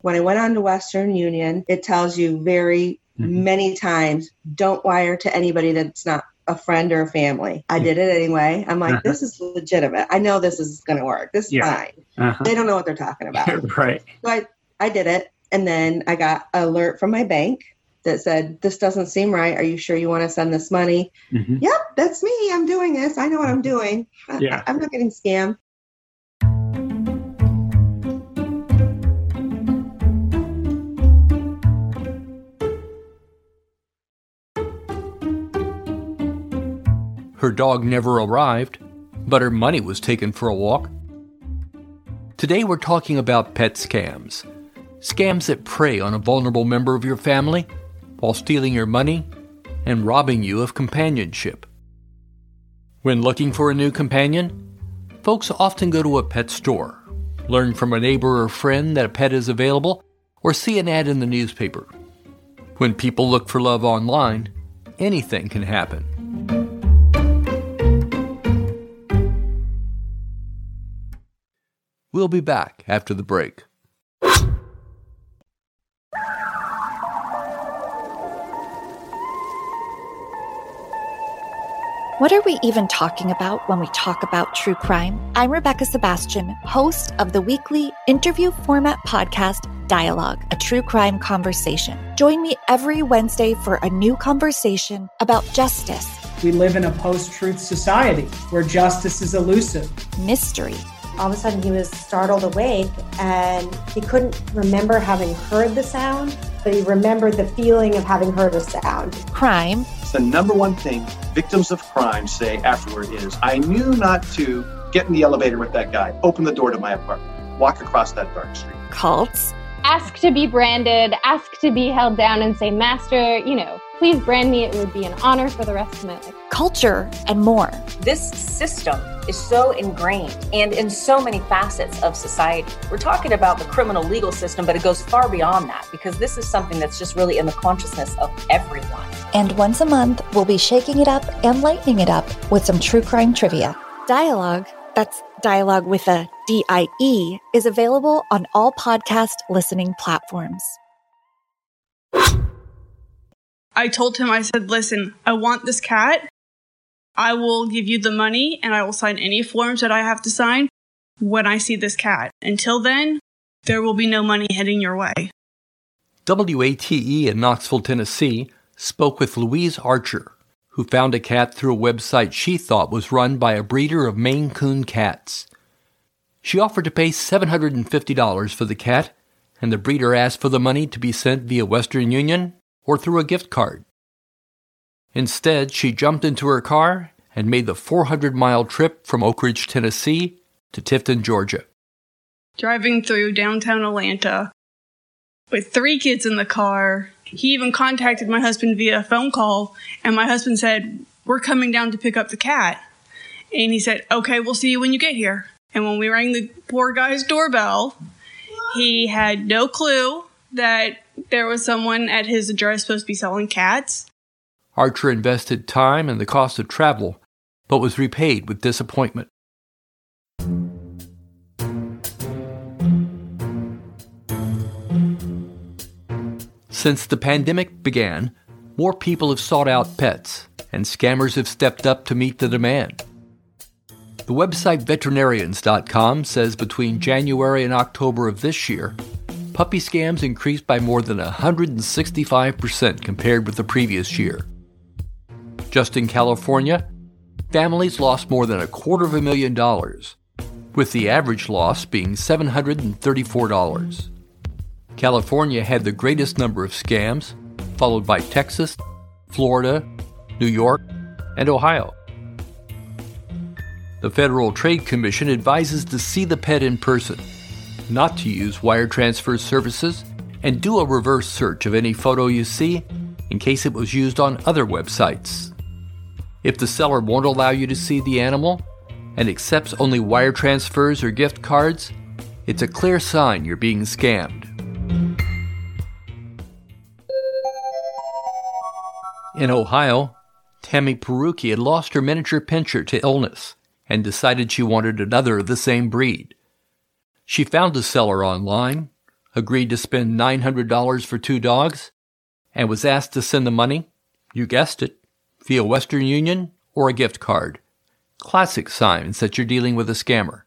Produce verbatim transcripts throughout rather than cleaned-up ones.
When I went on to Western Union, it tells you very mm-hmm. many times, don't wire to anybody that's not a friend or a family. I yeah. did it anyway. I'm like, uh-huh. this is legitimate. I know this is going to work. This is yeah. fine. Uh-huh. They don't know what they're talking about. Right. So I, I did it. And then I got an alert from my bank that said, this doesn't seem right. Are you sure you want to send this money? Mm-hmm. Yep, that's me. I'm doing this. I know what I'm doing. Yeah. I, I'm not getting scammed. Her dog never arrived, but her money was taken for a walk. Today we're talking about pet scams. Scams that prey on a vulnerable member of your family while stealing your money and robbing you of companionship. When looking for a new companion, folks often go to a pet store, learn from a neighbor or friend that a pet is available, or see an ad in the newspaper. When people look for love online, anything can happen. We'll be back after the break. What are we even talking about when we talk about true crime? I'm Rebecca Sebastian, host of the weekly interview format podcast, Dialogue, a true crime conversation. Join me every Wednesday for a new conversation about justice. We live in a post-truth society where justice is elusive. Mystery. All of a sudden, he was startled awake, and he couldn't remember having heard the sound, but he remembered the feeling of having heard a sound. Crime. The number one thing victims of crime say afterward is, I knew not to get in the elevator with that guy, open the door to my apartment, walk across that dark street. Cults. Ask to be branded, ask to be held down and say, Master, you know, please brand me. It would be an honor for the rest of my life. Culture and more. This system is so ingrained and in so many facets of society. We're talking about the criminal legal system, but it goes far beyond that because this is something that's just really in the consciousness of everyone. And once a month, we'll be shaking it up and lightening it up with some true crime trivia. Dialogue, that's Dialogue with a D I E, is available on all podcast listening platforms. I told him, I said, listen, I want this cat. I will give you the money and I will sign any forms that I have to sign when I see this cat. Until then, there will be no money heading your way. W A T E in Knoxville, Tennessee, spoke with Louise Archer, who found a cat through a website she thought was run by a breeder of Maine Coon cats. She offered to pay seven hundred fifty dollars for the cat, and the breeder asked for the money to be sent via Western Union or through a gift card. Instead, she jumped into her car and made the four hundred mile trip from Oak Ridge, Tennessee to Tifton, Georgia. Driving through downtown Atlanta with three kids in the car, he even contacted my husband via phone call, and my husband said, we're coming down to pick up the cat. And he said, okay, we'll see you when you get here. And when we rang the poor guy's doorbell, he had no clue that there was someone at his address supposed to be selling cats. Archer invested time and the cost of travel, but was repaid with disappointment. Since the pandemic began, more people have sought out pets, and scammers have stepped up to meet the demand. The website veterinarians dot com says between January and October of this year, puppy scams increased by more than one hundred sixty-five percent compared with the previous year. Just in California, families lost more than a quarter of a million dollars, with the average loss being seven hundred thirty-four dollars. California had the greatest number of scams, followed by Texas, Florida, New York, and Ohio. The Federal Trade Commission advises to see the pet in person, not to use wire transfer services, and do a reverse search of any photo you see in case it was used on other websites. If the seller won't allow you to see the animal and accepts only wire transfers or gift cards, it's a clear sign you're being scammed. In Ohio, Tammy Peruki had lost her miniature pincher to illness and decided she wanted another of the same breed. She found a seller online, agreed to spend nine hundred dollars for two dogs, and was asked to send the money, you guessed it, via Western Union or a gift card. Classic signs that you're dealing with a scammer.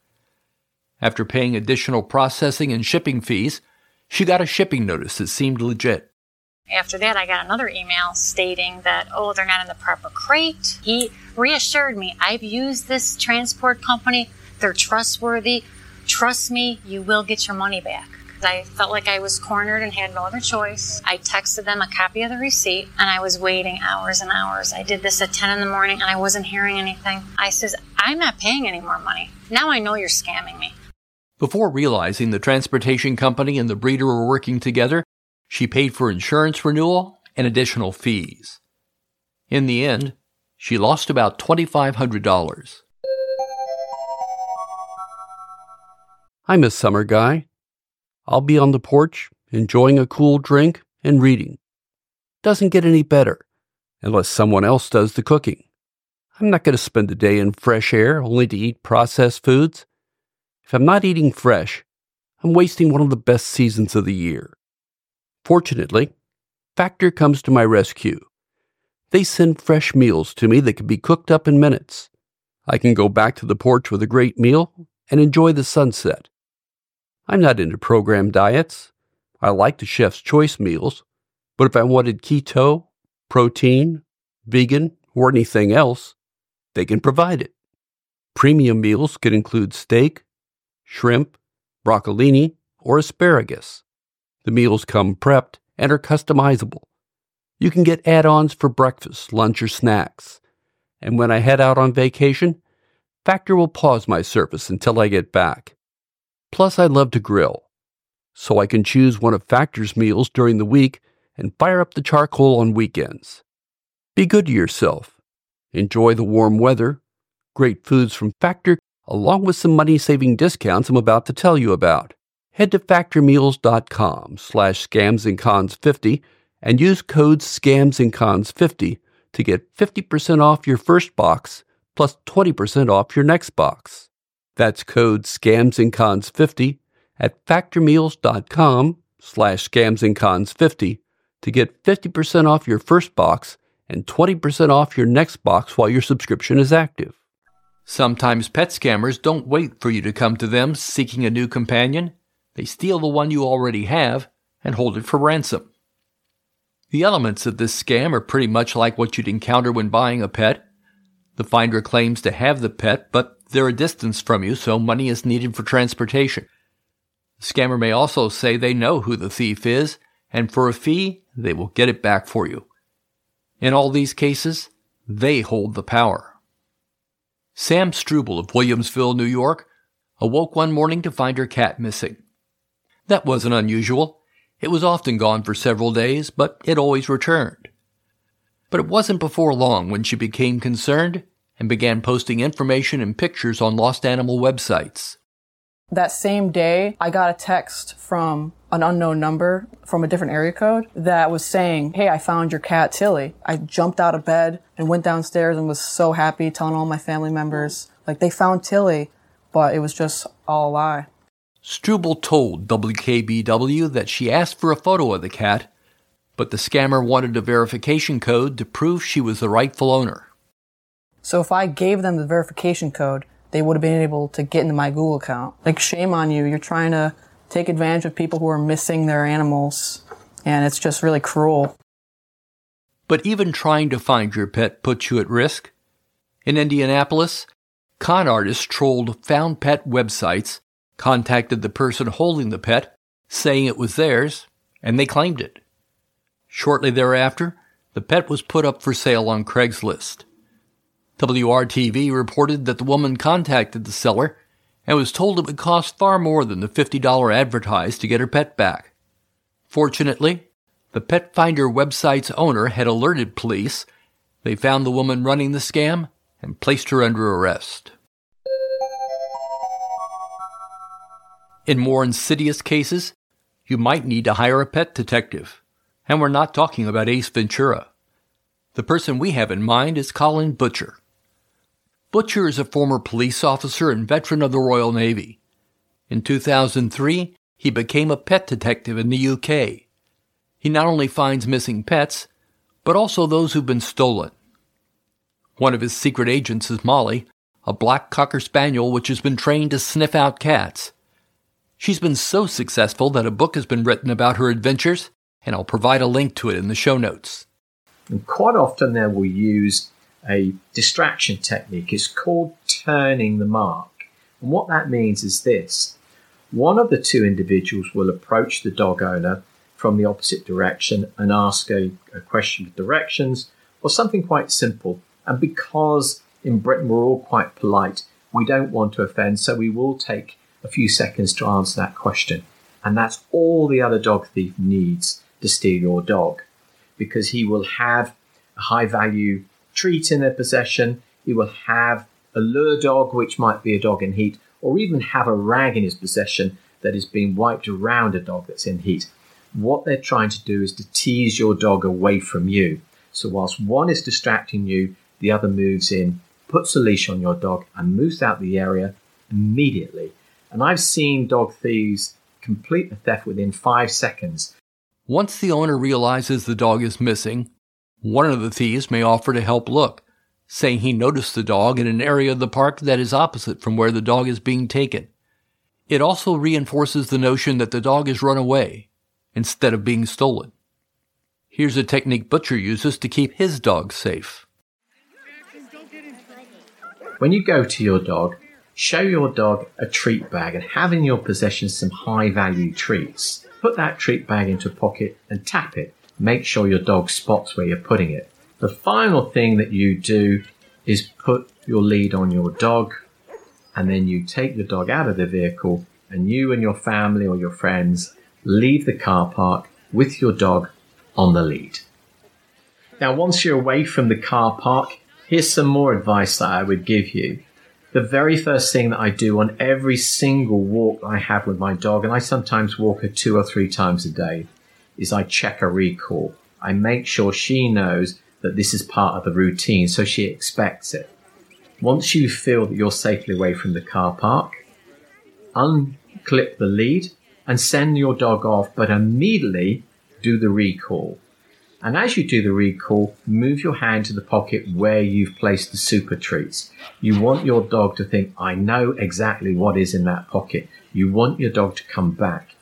After paying additional processing and shipping fees, she got a shipping notice that seemed legit. After that, I got another email stating that, oh, they're not in the proper crate. He reassured me, I've used this transport company. They're trustworthy. Trust me, you will get your money back. I felt like I was cornered and had no other choice. I texted them a copy of the receipt, and I was waiting hours and hours. I did this at ten in the morning, and I wasn't hearing anything. I says, I'm not paying any more money. Now I know you're scamming me. Before realizing the transportation company and the breeder were working together, she paid for insurance renewal and additional fees. In the end, she lost about twenty-five hundred dollars. I'm a summer guy. I'll be on the porch, enjoying a cool drink and reading. Doesn't get any better, unless someone else does the cooking. I'm not going to spend the day in fresh air only to eat processed foods. If I'm not eating fresh, I'm wasting one of the best seasons of the year. Fortunately, Factor comes to my rescue. They send fresh meals to me that can be cooked up in minutes. I can go back to the porch with a great meal and enjoy the sunset. I'm not into program diets. I like the chef's choice meals, but if I wanted keto, protein, vegan, or anything else, they can provide it. Premium meals could include steak, shrimp, broccolini, or asparagus. The meals come prepped and are customizable. You can get add-ons for breakfast, lunch, or snacks. And when I head out on vacation, Factor will pause my service until I get back. Plus, I love to grill, so I can choose one of Factor's meals during the week and fire up the charcoal on weekends. Be good to yourself. Enjoy the warm weather, great foods from Factor, along with some money-saving discounts I'm about to tell you about. Head to factormeals.com slash scamsandcons50 and use code scamsandcons fifty to get fifty percent off your first box plus twenty percent off your next box. That's code scamsandcons fifty at factormeals.com slash scamsandcons50 to get fifty percent off your first box and twenty percent off your next box while your subscription is active. Sometimes pet scammers don't wait for you to come to them seeking a new companion. They steal the one you already have and hold it for ransom. The elements of this scam are pretty much like what you'd encounter when buying a pet. The finder claims to have the pet, but they're a distance from you, so money is needed for transportation. The scammer may also say they know who the thief is, and for a fee, they will get it back for you. In all these cases, they hold the power. Sam Struble of Williamsville, New York, awoke one morning to find her cat missing. That wasn't unusual. It was often gone for several days, but it always returned. But it wasn't before long when she became concerned and began posting information and pictures on lost animal websites. That same day, I got a text from an unknown number from a different area code that was saying, hey, I found your cat, Tilly. I jumped out of bed and went downstairs and was so happy, telling all my family members, like, they found Tilly, but it was just all a lie. Struble told W K B W that she asked for a photo of the cat, but the scammer wanted a verification code to prove she was the rightful owner. So if I gave them the verification code, they would have been able to get into my Google account. Like, shame on you. You're trying to take advantage of people who are missing their animals, and it's just really cruel. But even trying to find your pet puts you at risk. In Indianapolis, con artists trolled found pet websites, contacted the person holding the pet, saying it was theirs, and they claimed it. Shortly thereafter, the pet was put up for sale on Craigslist. W R T V reported that the woman contacted the seller and was told it would cost far more than the fifty dollars advertised to get her pet back. Fortunately, the Pet Finder website's owner had alerted police. They found the woman running the scam and placed her under arrest. In more insidious cases, you might need to hire a pet detective. And we're not talking about Ace Ventura. The person we have in mind is Colin Butcher. Butcher is a former police officer and veteran of the Royal Navy. In two thousand three, he became a pet detective in the U K. He not only finds missing pets, but also those who've been stolen. One of his secret agents is Molly, a black cocker spaniel which has been trained to sniff out cats. She's been so successful that a book has been written about her adventures, and I'll provide a link to it in the show notes. And quite often they will use a distraction technique. It's called turning the mark. And what that means is this. One of the two individuals will approach the dog owner from the opposite direction and ask a, a question of directions or something quite simple. And because in Britain we're all quite polite, we don't want to offend, so we will take a few seconds to answer that question. And that's all the other dog thief needs to steal your dog, because he will have a high-value treat in their possession. He will have a lure dog, which might be a dog in heat, or even have a rag in his possession that is being wiped around a dog that's in heat. What they're trying to do is to tease your dog away from you. So whilst one is distracting you, the other moves in, puts a leash on your dog, and moves out the area immediately. And I've seen dog thieves complete the theft within five seconds. Once the owner realizes the dog is missing, one of the thieves may offer to help look, saying he noticed the dog in an area of the park that is opposite from where the dog is being taken. It also reinforces the notion that the dog has run away instead of being stolen. Here's a technique Butcher uses to keep his dog safe. When you go to your dog, show your dog a treat bag and have in your possession some high-value treats. Put that treat bag into a pocket and tap it. Make sure your dog spots where you're putting it. The final thing that you do is put your lead on your dog, and then you take the dog out of the vehicle, and you and your family or your friends leave the car park with your dog on the lead. Now, once you're away from the car park, here's some more advice that I would give you. The very first thing that I do on every single walk I have with my dog, and I sometimes walk her two or three times a day, is I check her recall. I make sure she knows that this is part of the routine, so she expects it. Once you feel that you're safely away from the car park, unclip the lead and send your dog off, but immediately do the recall. And as you do the recall, move your hand to the pocket where you've placed the super treats. You want your dog to think, I know exactly what is in that pocket. You want your dog to come back.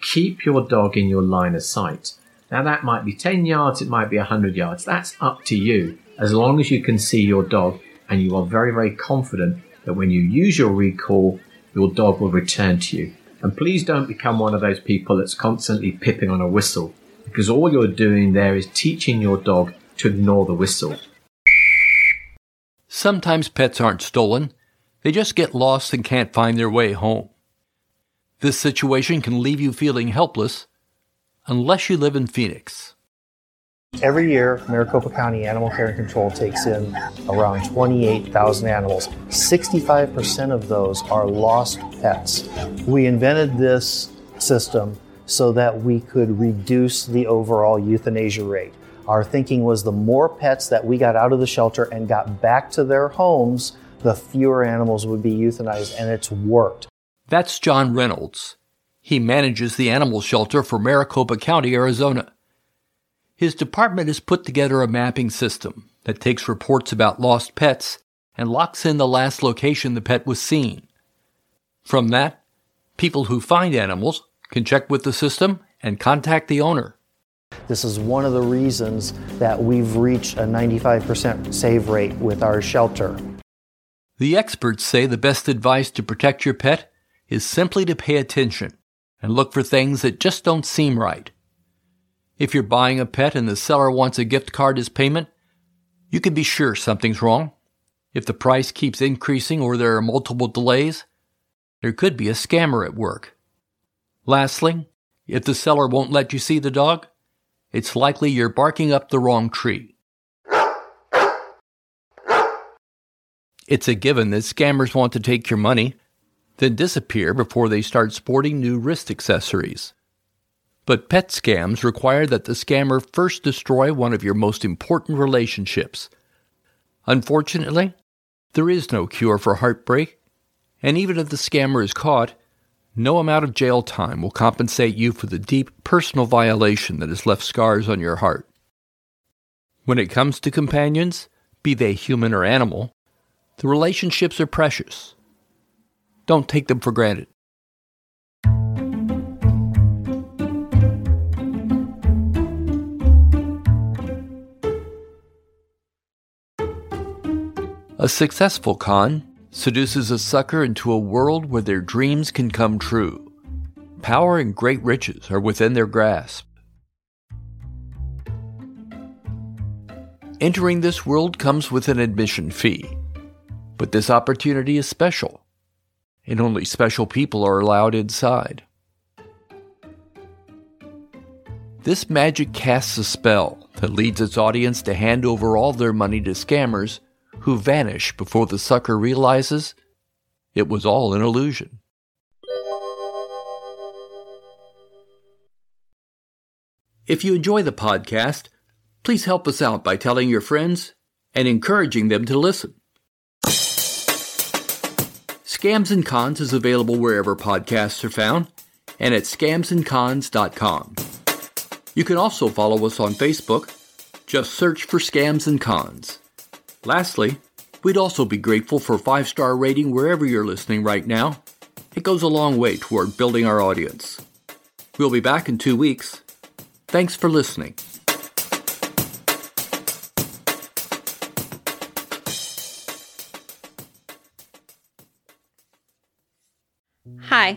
Keep your dog in your line of sight. Now that might be ten yards, it might be one hundred yards. That's up to you, as long as you can see your dog and you are very, very confident that when you use your recall, your dog will return to you. And please don't become one of those people that's constantly pipping on a whistle, because all you're doing there is teaching your dog to ignore the whistle. Sometimes pets aren't stolen. They just get lost and can't find their way home. This situation can leave you feeling helpless unless you live in Phoenix. Every year, Maricopa County Animal Care and Control takes in around twenty-eight thousand animals. sixty-five percent of those are lost pets. We invented this system so that we could reduce the overall euthanasia rate. Our thinking was the more pets that we got out of the shelter and got back to their homes, the fewer animals would be euthanized, and it's worked. That's John Reynolds. He manages the animal shelter for Maricopa County, Arizona. His department has put together a mapping system that takes reports about lost pets and locks in the last location the pet was seen. From that, people who find animals can check with the system and contact the owner. This is one of the reasons that we've reached a ninety-five percent save rate with our shelter. The experts say the best advice to protect your pet is simply to pay attention and look for things that just don't seem right. If you're buying a pet and the seller wants a gift card as payment, you can be sure something's wrong. If the price keeps increasing or there are multiple delays, there could be a scammer at work. Lastly, if the seller won't let you see the dog, it's likely you're barking up the wrong tree. It's a given that scammers want to take your money, then disappear before they start sporting new wrist accessories. But pet scams require that the scammer first destroy one of your most important relationships. Unfortunately, there is no cure for heartbreak, and even if the scammer is caught, no amount of jail time will compensate you for the deep personal violation that has left scars on your heart. When it comes to companions, be they human or animal, the relationships are precious. Don't take them for granted. A successful con seduces a sucker into a world where their dreams can come true. Power and great riches are within their grasp. Entering this world comes with an admission fee, but this opportunity is special, and only special people are allowed inside. This magic casts a spell that leads its audience to hand over all their money to scammers who vanish before the sucker realizes it was all an illusion. If you enjoy the podcast, please help us out by telling your friends and encouraging them to listen. Scams and Cons is available wherever podcasts are found and at scams and cons dot com. You can also follow us on Facebook. Just search for Scams and Cons. Lastly, we'd also be grateful for a five-star rating wherever you're listening right now. It goes a long way toward building our audience. We'll be back in two weeks. Thanks for listening. Hi,